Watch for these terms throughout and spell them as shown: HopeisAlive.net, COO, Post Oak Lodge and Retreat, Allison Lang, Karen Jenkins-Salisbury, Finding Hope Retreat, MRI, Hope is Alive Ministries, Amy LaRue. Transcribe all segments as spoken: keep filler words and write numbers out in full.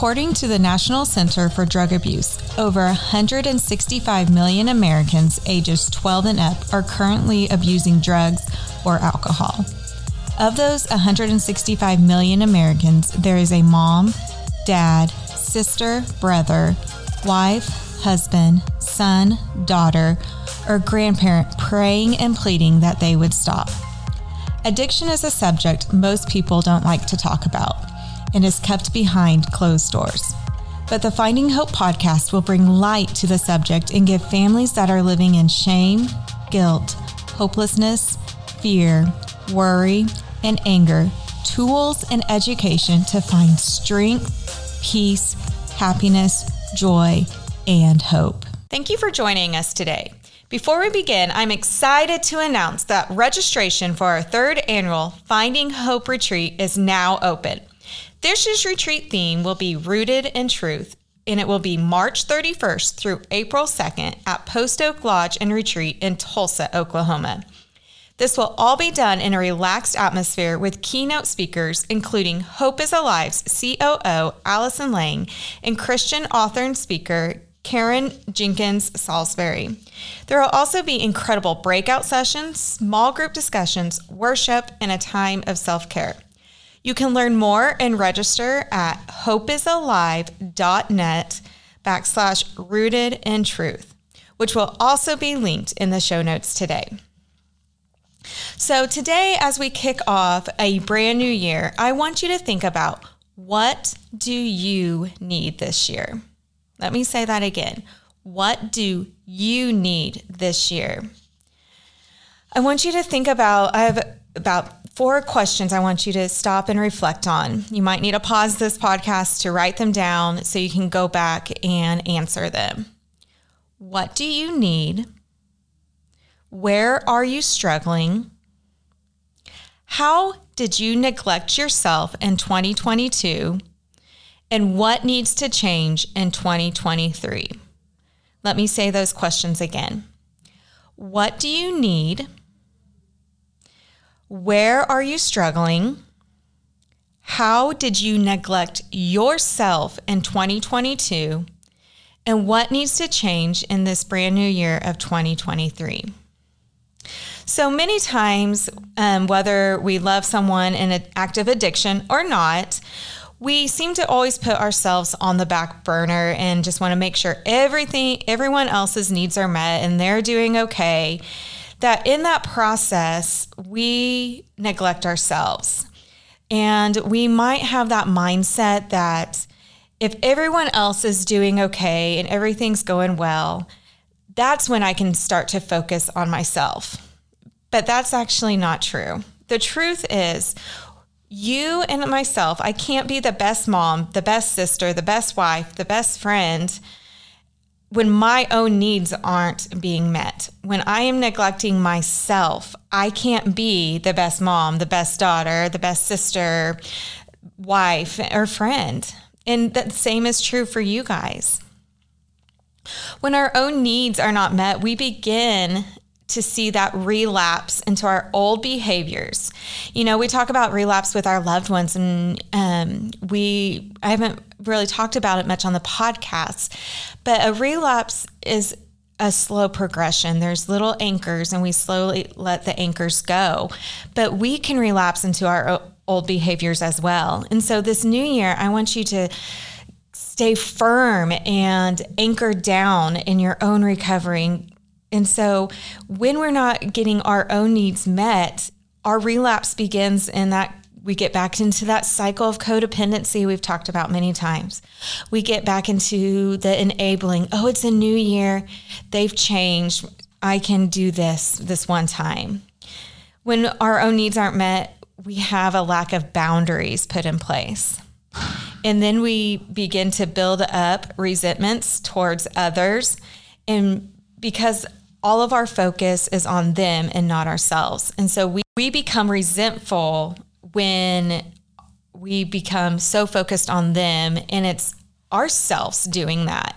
According to the National Center for Drug Abuse, over one hundred sixty-five million Americans ages twelve and up are currently abusing drugs or alcohol. Of those one hundred sixty-five million Americans, there is a mom, dad, sister, brother, wife, husband, son, daughter, or grandparent praying and pleading that they would stop. Addiction is a subject most people don't like to talk about and is kept behind closed doors. But the Finding Hope podcast will bring light to the subject and give families that are living in shame, guilt, hopelessness, fear, worry, and anger tools and education to find strength, peace, happiness, joy, and hope. Thank you for joining us today. Before we begin, I'm excited to announce that registration for our third annual Finding Hope Retreat is now open. This year's retreat theme will be Rooted in Truth, and it will be March thirty-first through April second at Post Oak Lodge and Retreat in Tulsa, Oklahoma. This will all be done in a relaxed atmosphere with keynote speakers, including Hope is Alive's C O O, Allison Lang, and Christian author and speaker, Karen Jenkins-Salisbury. There will also be incredible breakout sessions, small group discussions, worship, and a time of self-care. You can learn more and register at Hope is Alive dot net backslash rooted in truth, which will also be linked in the show notes today. So today, as we kick off a brand new year, I want you to think about, what do you need this year? Let me say that again. What do you need this year? I want you to think about, I have about four questions I want you to stop and reflect on. You might need to pause this podcast to write them down so you can go back and answer them. What do you need? Where are you struggling? How did you neglect yourself in twenty twenty-two? And what needs to change in twenty twenty-three? Let me say those questions again. What do you need? Where are you struggling? How did you neglect yourself in twenty twenty-two? And what needs to change in this brand new year of twenty twenty-three? So many times, um, whether we love someone in an active addiction or not, we seem to always put ourselves on the back burner and just want to make sure everything, everyone else's needs are met and they're doing okay. That in that process, we neglect ourselves. And we might have that mindset that if everyone else is doing okay and everything's going well, that's when I can start to focus on myself. But that's actually not true. The truth is, you and myself, I can't be the best mom, the best sister, the best wife, the best friend, when my own needs aren't being met. When I am neglecting myself, I can't be the best mom, the best daughter, the best sister, wife, or friend. And the same is true for you guys. When our own needs are not met, we begin to see that relapse into our old behaviors. You know, we talk about relapse with our loved ones, and um, we I haven't really talked about it much on the podcast, but a relapse is a slow progression. There's little anchors, and we slowly let the anchors go, but we can relapse into our old behaviors as well. And so this new year, I want you to stay firm and anchor down in your own recovery. And so when we're not getting our own needs met, our relapse begins, and that we get back into that cycle of codependency we've talked about many times. We get back into the enabling. Oh, it's a new year. They've changed. I can do this this one time. When our own needs aren't met, we have a lack of boundaries put in place. And then we begin to build up resentments towards others, and because all of our focus is on them and not ourselves. And so we, we become resentful when we become so focused on them, and it's ourselves doing that.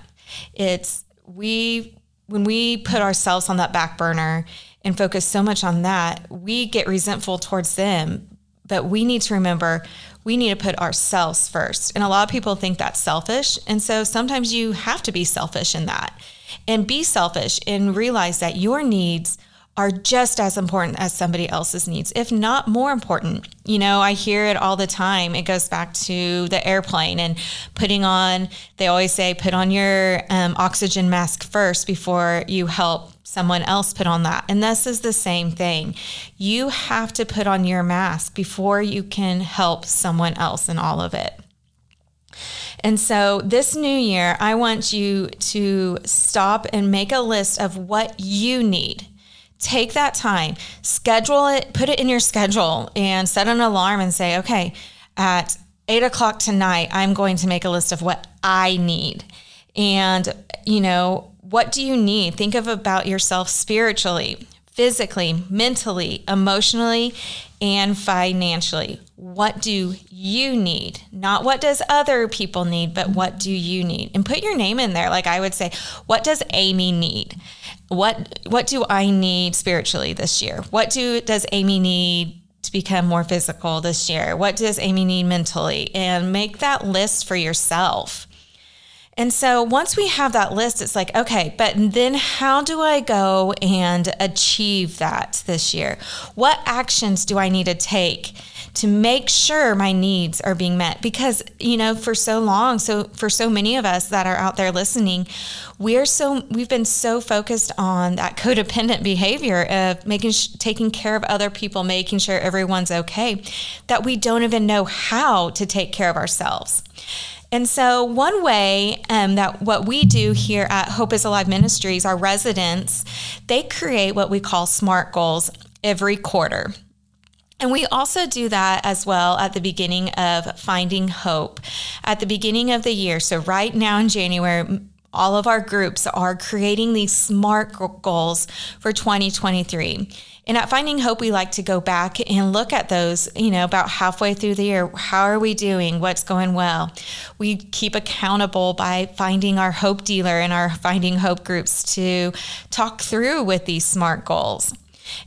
It's we, when we put ourselves on that back burner and focus so much on that, we get resentful towards them. that we need to remember we need to put ourselves first. And a lot of people think that's selfish. And so sometimes you have to be selfish in that and be selfish and realize that your needs are just as important as somebody else's needs, if not more important. You know, I hear it all the time. It goes back to the airplane and putting on, they always say, put on your um, oxygen mask first before you help someone else put on that. And this is the same thing. You have to put on your mask before you can help someone else in all of it. And so this new year, I want you to stop and make a list of what you need. Take that time, schedule it, put it in your schedule and set an alarm and say, okay, at eight o'clock tonight, I'm going to make a list of what I need. And, you know, what do you need? Think of about yourself spiritually, physically, mentally, emotionally, and financially. What do you need? Not what does other people need, but what do you need? And put your name in there. Like I would say, what does Amy need? What what do I need spiritually this year? What do does Amy need to become more physical this year? What does Amy need mentally? And make that list for yourself. And so once we have that list, it's like, okay, but then how do I go and achieve that this year? What actions do I need to take to make sure my needs are being met? Because, you know, for so long, so for so many of us that are out there listening, we're so, we've been so focused on that codependent behavior of making, taking care of other people, making sure everyone's okay, that we don't even know how to take care of ourselves. And so one way um, that what we do here at Hope is Alive Ministries, our residents, they create what we call SMART goals every quarter. And we also do that as well at the beginning of Finding Hope, at the beginning of the year. So right now in January, all of our groups are creating these SMART goals for twenty twenty-three. And at Finding Hope, we like to go back and look at those, you know, about halfway through the year. How are we doing? What's going well? We keep accountable by finding our hope dealer in our Finding Hope groups to talk through with these SMART goals.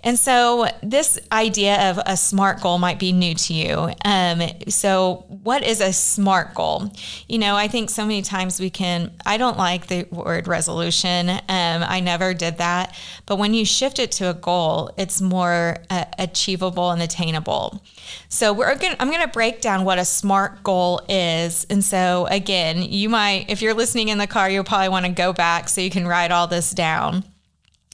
And so this idea of a SMART goal might be new to you. Um, so what is a SMART goal? You know, I think so many times we can, I don't like the word resolution. Um, I never did that. But when you shift it to a goal, it's more uh, achievable and attainable. So we're gonna, I'm going to break down what a SMART goal is. And so again, you might, if you're listening in the car, you'll probably want to go back so you can write all this down.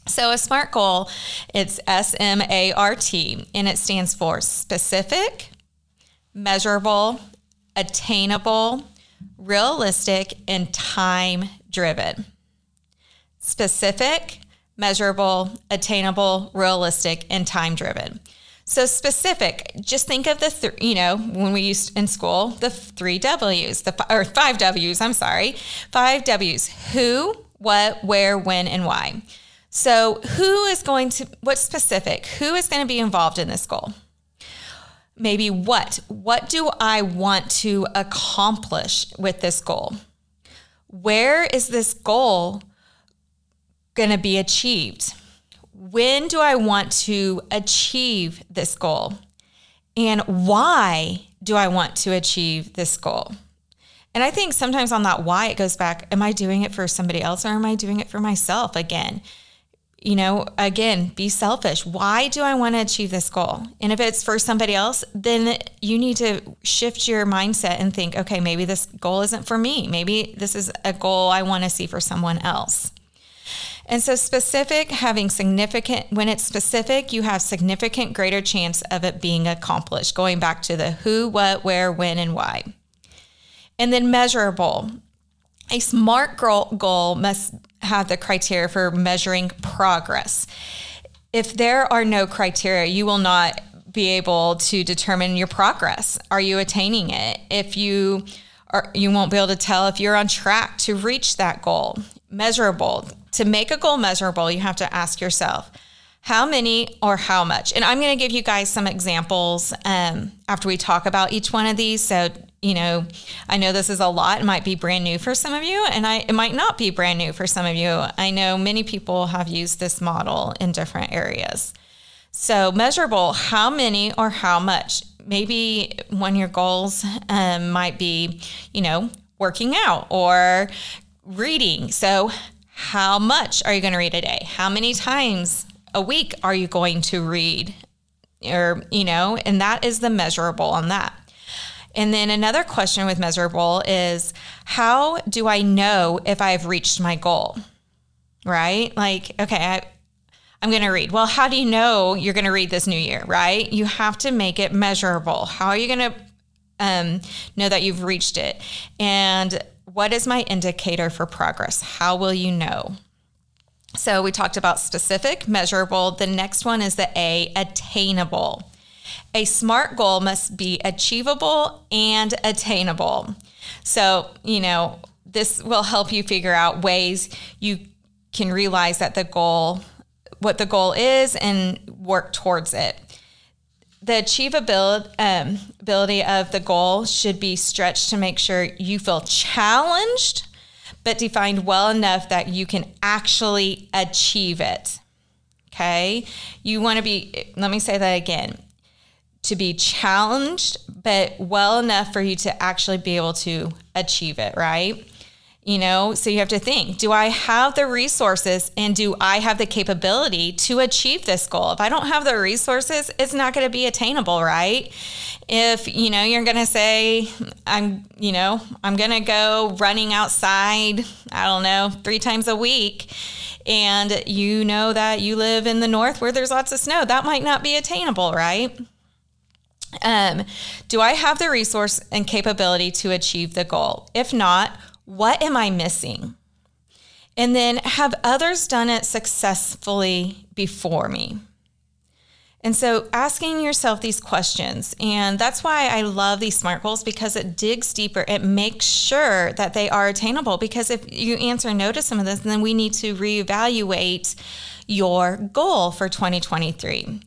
So a SMART goal, it's S M A R T, and it stands for specific, measurable, attainable, realistic, and time-driven. Specific, measurable, attainable, realistic, and time-driven. So specific, just think of the, th- you know, when we used in school, the three W's, the f- or five W's, I'm sorry, five W's, who, what, where, when, and why. So who is going to, what's specific? Who is going to be involved in this goal? Maybe what? What do I want to accomplish with this goal? Where is this goal going to be achieved? When do I want to achieve this goal? And why do I want to achieve this goal? And I think sometimes on that why, it goes back, am I doing it for somebody else or am I doing it for myself again? You know, again, be selfish. Why do I want to achieve this goal? And if it's for somebody else, then you need to shift your mindset and think, okay, maybe this goal isn't for me. Maybe this is a goal I want to see for someone else. And so specific, having significant, when it's specific, you have significant greater chance of it being accomplished, going back to the who, what, where, when, and why. And then measurable. A SMART goal must have the criteria for measuring progress. If there are no criteria, you will not be able to determine your progress. Are you attaining it? If you are, you won't be able to tell if you're on track to reach that goal. Measurable. To make a goal measurable, you have to ask yourself, how many or how much? And I'm going to give you guys some examples um, after we talk about each one of these. So, you know, I know this is a lot. It might be brand new for some of you, and I, it might not be brand new for some of you. I know many people have used this model in different areas. So measurable, how many or how much? maybe one of your goals um, might be, you know, working out or reading. So how much are you going to read a day? How many times a week are you going to read? Or, you know, and that is the measurable on that. And then another question with measurable is, how do I know if I've reached my goal? Right? Like, okay, I, I'm going to read. Well, how do you know you're going to read this new year? Right? You have to make it measurable. How are you going to um, know that you've reached it? And what is my indicator for progress? How will you know? So we talked about specific, measurable. The next one is the A, attainable. A SMART goal must be achievable and attainable. So, you know, this will help you figure out ways you can realize that the goal, what the goal is, and work towards it. The achievability um, ability of the goal should be stretched to make sure you feel challenged, but defined well enough that you can actually achieve it, okay? You want to be, let me say that again, to be challenged, but well enough for you to actually be able to achieve it, right? You know, so you have to think, do I have the resources and do I have the capability to achieve this goal? If I don't have the resources, it's not going to be attainable, right? If, you know, you're going to say, I'm, you know, I'm going to go running outside, I don't know, three times a week. And you know that you live in the north where there's lots of snow, that might not be attainable, right? Um, do I have the resource and capability to achieve the goal? If not, what am I missing? And then have others done it successfully before me? And so asking yourself these questions, and that's why I love these SMART goals, because it digs deeper. It makes sure that they are attainable, because if you answer no to some of this, then we need to reevaluate your goal for twenty twenty-three.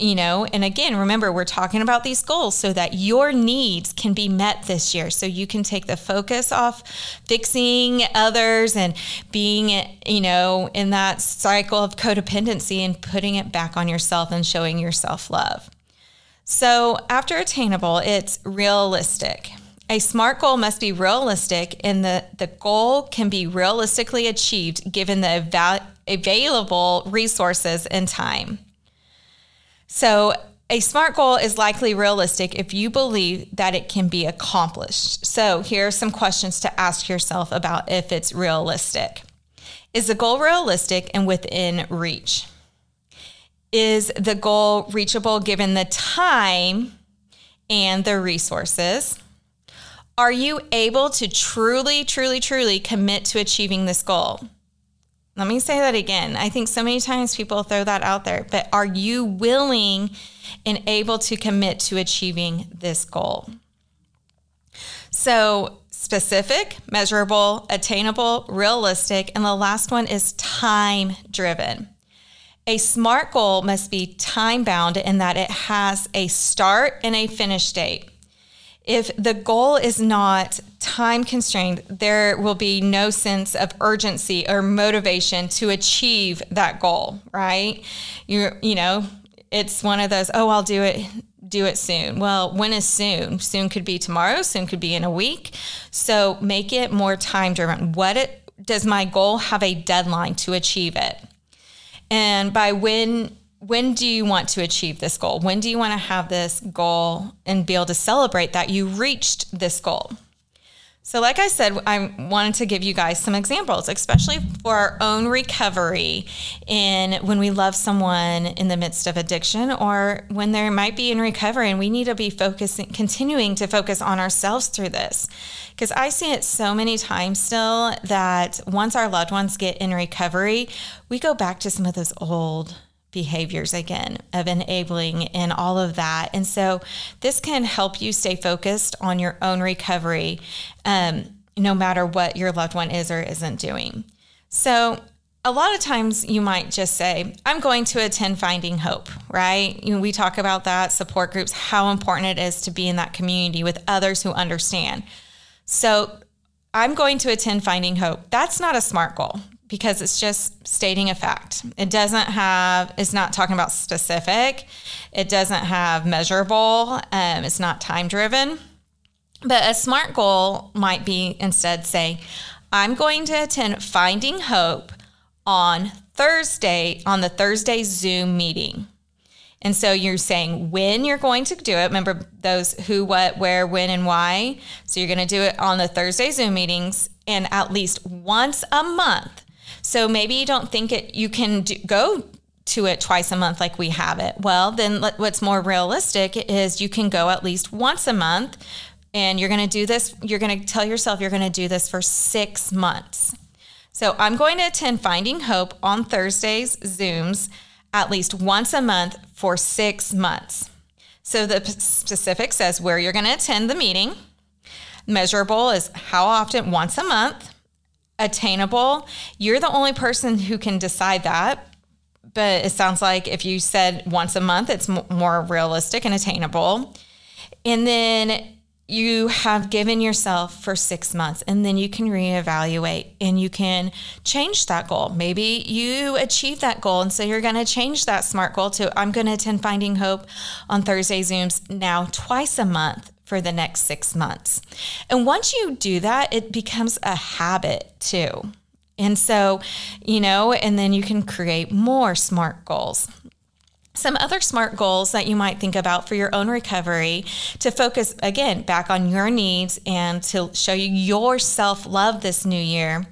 You know, and again, remember, we're talking about these goals so that your needs can be met this year. So you can take the focus off fixing others and being, you know, in that cycle of codependency and putting it back on yourself and showing yourself love. So after attainable, it's realistic. A SMART goal must be realistic, and the, the goal can be realistically achieved given the eva- available resources and time. So a SMART goal is likely realistic if you believe that it can be accomplished. So here are some questions to ask yourself about if it's realistic. Is the goal realistic and within reach? Is the goal reachable given the time and the resources? Are you able to truly, truly, truly commit to achieving this goal? Let me say that again. I think so many times people throw that out there, but are you willing and able to commit to achieving this goal? So specific, measurable, attainable, realistic, and the last one is time-driven. A SMART goal must be time-bound in that it has a start and a finish date. If the goal is not time constrained, there will be no sense of urgency or motivation to achieve that goal, right? You you know, it's one of those, oh, I'll do it, do it soon. Well, when is soon? Soon could be tomorrow, soon could be in a week. So make it more time driven. What it, does my goal have a deadline to achieve it? And by when When do you want to achieve this goal? When do you want to have this goal and be able to celebrate that you reached this goal? So like I said, I wanted to give you guys some examples, especially for our own recovery in when we love someone in the midst of addiction, or when they might be in recovery and we need to be focusing, continuing to focus on ourselves through this. Because I see it so many times still that once our loved ones get in recovery, we go back to some of those old behaviors again of enabling and all of that. And so this can help you stay focused on your own recovery, um, no matter what your loved one is or isn't doing. So a lot of times you might just say, I'm going to attend Finding Hope, right? You know, we talk about that, support groups, how important it is to be in that community with others who understand. So I'm going to attend Finding Hope. That's not a SMART goal. because it's just stating a fact. It doesn't have, it's not talking about specific. It doesn't have measurable. Um, it's not time driven. But a SMART goal might be instead say, I'm going to attend Finding Hope on Thursday, on the Thursday Zoom meeting. And so you're saying when you're going to do it. Remember those who, what, where, when, and why. So you're going to do it on the Thursday Zoom meetings and at least once a month. So maybe you don't think it, you can do, go to it twice a month like we have it. Well, then let, what's more realistic is you can go at least once a month, and you're going to do this. You're going to tell yourself you're going to do this for six months. So I'm going to attend Finding Hope on Thursdays Zooms at least once a month for six months. So the specific says where you're going to attend the meeting. Measurable is how often, once a month. Attainable, you're the only person who can decide that. But it sounds like if you said once a month, it's more realistic and attainable. And then you have given yourself for six months, and then you can reevaluate and you can change that goal. Maybe you achieve that goal, and so you're going to change that SMART goal to, I'm going to attend Finding Hope on Thursday Zooms now twice a month for the next six months. And once you do that, it becomes a habit too. And so, you know, and then you can create more SMART goals. Some other SMART goals that you might think about for your own recovery to focus, again, back on your needs and to show you your self-love this new year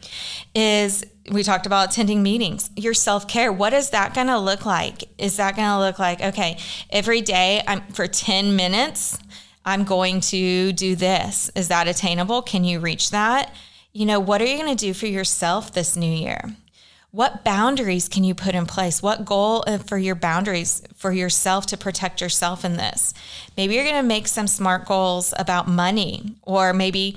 is, we talked about attending meetings, your self-care. What is that going to look like? Is that going to look like, okay, every day I'm, for ten minutes, I'm going to do this. Is that attainable? Can you reach that? You know, what are you going to do for yourself this new year? What boundaries can you put in place? What goal for your boundaries for yourself to protect yourself in this? Maybe you're going to make some SMART goals about money, or maybe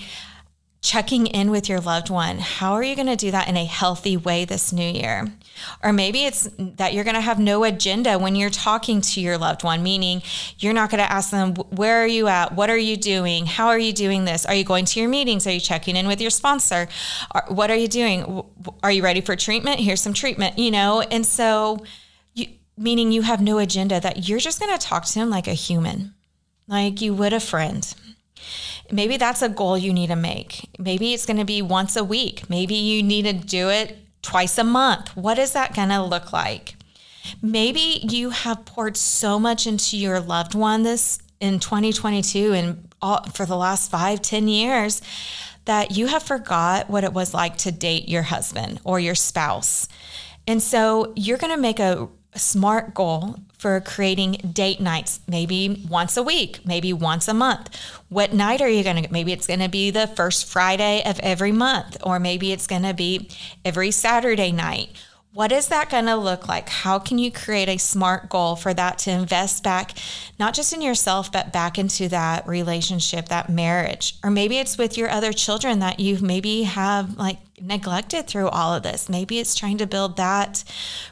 checking in with your loved one. How are you going to do that in a healthy way this new year? Or maybe it's that you're going to have no agenda when you're talking to your loved one, meaning you're not going to ask them, where are you at? What are you doing? How are you doing this? Are you going to your meetings? Are you checking in with your sponsor? What are you doing? Are you ready for treatment? Here's some treatment, you know? And so you, meaning you have no agenda, that you're just going to talk to him like a human, like you would a friend. Maybe that's a goal you need to make. Maybe it's going to be once a week. Maybe you need to do it twice a month. What is that going to look like? Maybe you have poured so much into your loved one this in twenty twenty-two and all, for the last five, ten years, that you have forgot what it was like to date your husband or your spouse. And so you're going to make a, a SMART goal for creating date nights, maybe once a week, maybe once a month. What night are you going to, maybe it's going to be the first Friday of every month, or maybe it's going to be every Saturday night. What is that going to look like? How can you create a SMART goal for that to invest back, not just in yourself, but back into that relationship, that marriage? Or maybe it's with your other children that you maybe have like neglected through all of this. Maybe it's trying to build that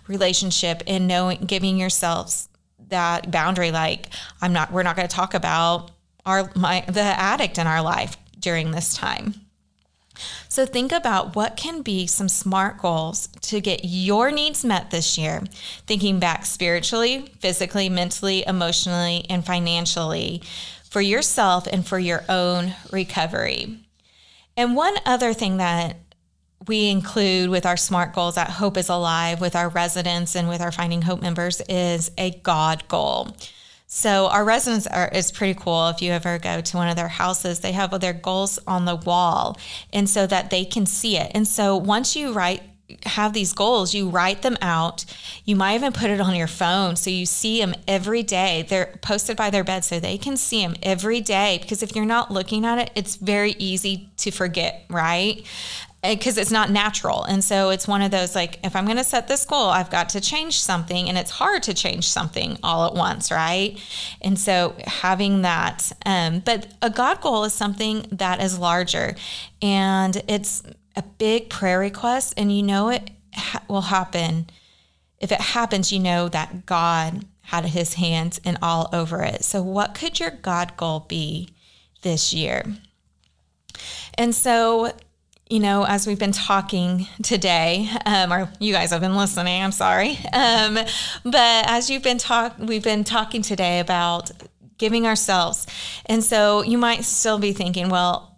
relationship and knowing, giving yourselves that boundary, like I'm not, we're not going to talk about our my the addict in our life during this time. So think about what can be some SMART goals to get your needs met this year, thinking back spiritually, physically, mentally, emotionally, and financially for yourself and for your own recovery. And one other thing that we include with our SMART goals at Hope is Alive with our residents and with our Finding Hope members is a God goal. So our residents are, it's pretty cool. If you ever go to one of their houses, they have their goals on the wall, and so that they can see it. And so once you write, have these goals, you write them out. You might even put it on your phone so you see them every day. They're posted by their bed so they can see them every day, because if you're not looking at it, it's very easy to forget, right? Because it's not natural. And so it's one of those, like, if I'm going to set this goal, I've got to change something, and it's hard to change something all at once, right? And so having that, um, but a God goal is something that is larger, and it's a big prayer request, and you know it ha- will happen. If it happens, you know that God had his hands and all over it. So what could your God goal be this year? And so you know, as we've been talking today, um, or you guys have been listening, I'm sorry. Um, but as you've been talk, we've been talking today about giving ourselves. And so you might still be thinking, well,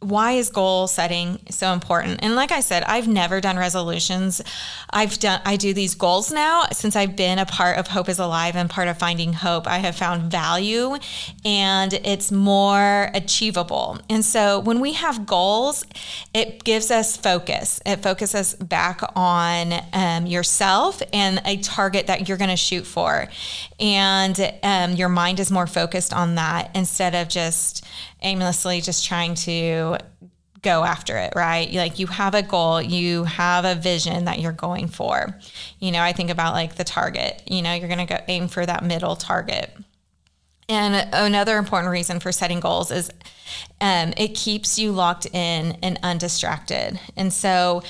why is goal setting so important? And like I said, I've never done resolutions. I've done, I do these goals now since I've been a part of Hope is Alive and part of Finding Hope. I have found value and it's more achievable. And so when we have goals, it gives us focus. It focuses back on um, yourself and a target that you're going to shoot for. And um, your mind is more focused on that instead of just aimlessly just trying to go after it, right? Like you have a goal, you have a vision that you're going for. You know, I think about like the target, you know, you're going to go aim for that middle target. And another important reason for setting goals is um, it keeps you locked in and undistracted. And so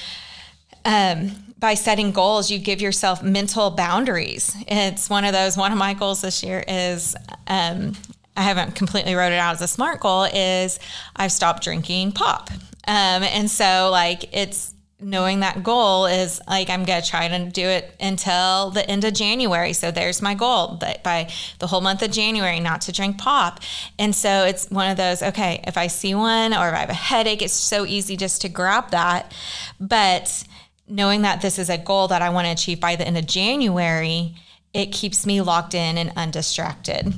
um, by setting goals, you give yourself mental boundaries. It's one of those, one of my goals this year is, um, I haven't completely wrote it out as a SMART goal, is I've stopped drinking pop. Um, and so like it's knowing that goal is like, I'm going to try to do it until the end of January. So there's my goal, that by the whole month of January, not to drink pop. And so it's one of those, okay, if I see one or if I have a headache, it's so easy just to grab that. But knowing that this is a goal that I want to achieve by the end of January, it keeps me locked in and undistracted.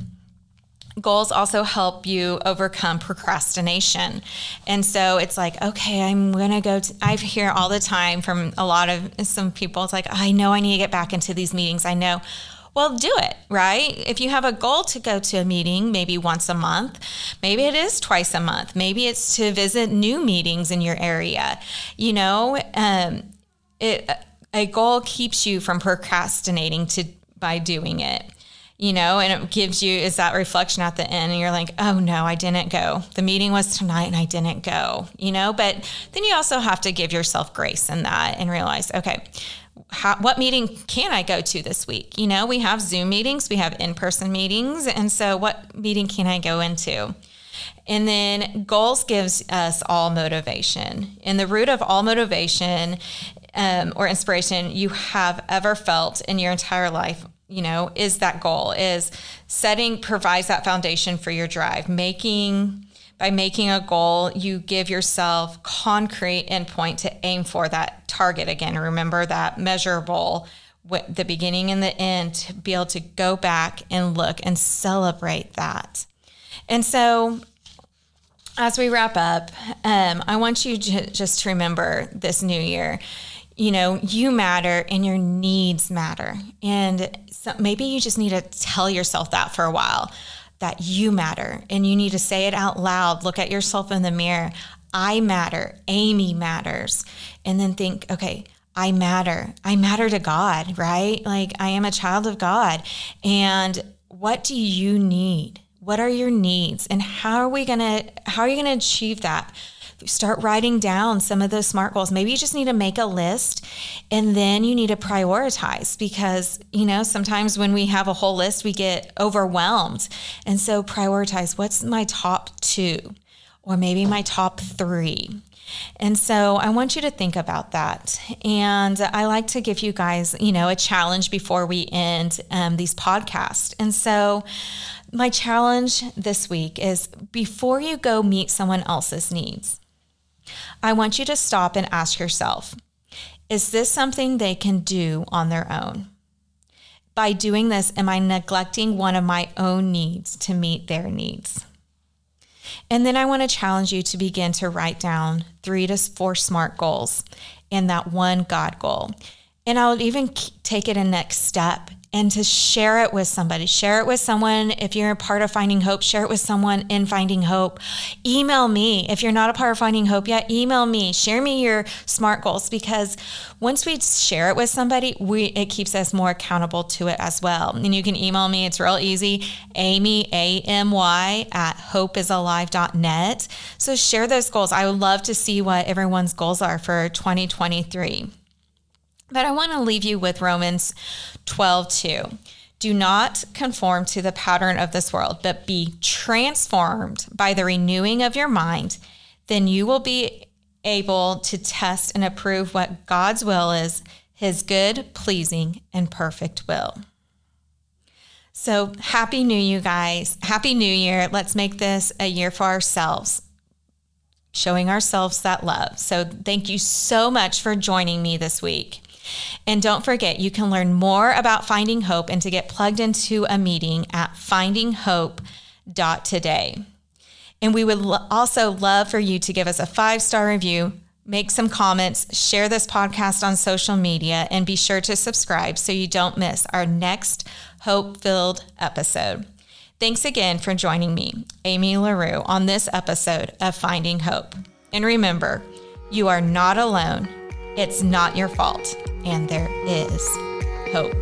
Goals also help you overcome procrastination. And so it's like, okay, I'm going to go to, I hear all the time from a lot of some people, it's like, I know I need to get back into these meetings. I know, well, do it, right? If you have a goal to go to a meeting, maybe once a month, maybe it is twice a month, maybe it's to visit new meetings in your area, you know, um, it, a goal keeps you from procrastinating to by doing it. You know, and it gives you is that reflection at the end and you're like, oh no, I didn't go. The meeting was tonight and I didn't go, you know, but then you also have to give yourself grace in that and realize, okay, how, what meeting can I go to this week? You know, we have Zoom meetings, we have in-person meetings. And so what meeting can I go into? And then goals gives us all motivation. And the root of all motivation um, or inspiration you have ever felt in your entire life, you know, is that goal, is setting provides that foundation for your drive. Making, by making a goal, you give yourself concrete endpoint to aim for that target. Again, remember that measurable, what, the beginning and the end, to be able to go back and look and celebrate that. And so as we wrap up, um, I want you to just to remember this new year, you know, you matter and your needs matter. And so maybe you just need to tell yourself that for a while, that you matter. And you need to say it out loud. Look at yourself in the mirror. I matter. Amy matters. And then think, okay, I matter. I matter to God, right? Like I am a child of God. And what do you need? What are your needs? And how are we going to, how are you going to achieve that? Start writing down some of those SMART goals. Maybe you just need to make a list and then you need to prioritize because, you know, sometimes when we have a whole list, we get overwhelmed. And so prioritize what's my top two or maybe my top three. And so I want you to think about that. And I like to give you guys, you know, a challenge before we end um, these podcasts. And so my challenge this week is before you go meet someone else's needs, I want you to stop and ask yourself, is this something they can do on their own? By doing this, am I neglecting one of my own needs to meet their needs? And then I want to challenge you to begin to write down three to four SMART goals and that one God goal. And I'll even take it a next step and to share it with somebody. Share it with someone. If you're a part of Finding Hope, share it with someone in Finding Hope. Email me. If you're not a part of Finding Hope yet, email me. Share me your SMART goals because once we share it with somebody, we it keeps us more accountable to it as well. And you can email me. It's real easy. Amy, A M Y, at hope is alive dot net. So share those goals. I would love to see what everyone's goals are for twenty twenty-three. But I want to leave you with Romans twelve two. Do not conform to the pattern of this world, but be transformed by the renewing of your mind. Then you will be able to test and approve what God's will is, his good, pleasing, and perfect will. So happy new year, guys. Happy new year. Let's make this a year for ourselves, showing ourselves that love. So thank you so much for joining me this week. And don't forget, you can learn more about Finding Hope and to get plugged into a meeting at finding hope dot today. And we would also love for you to give us a five-star review, make some comments, share this podcast on social media, and be sure to subscribe so you don't miss our next hope-filled episode. Thanks again for joining me, Amy LaRue, on this episode of Finding Hope. And remember, you are not alone. It's not your fault, and there is hope.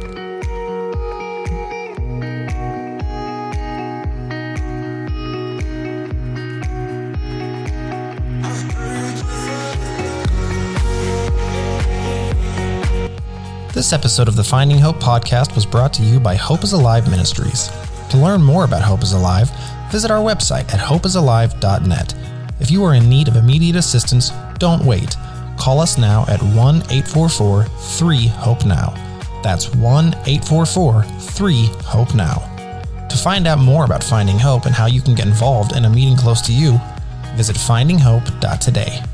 This episode of the Finding Hope podcast was brought to you by Hope is Alive Ministries. To learn more about Hope is Alive, visit our website at hope is alive dot net. If you are in need of immediate assistance, don't wait. Call us now at one eight four four three hope now. That's one eight four four three hope now. To find out more about Finding Hope and how you can get involved in a meeting close to you, visit finding hope dot today.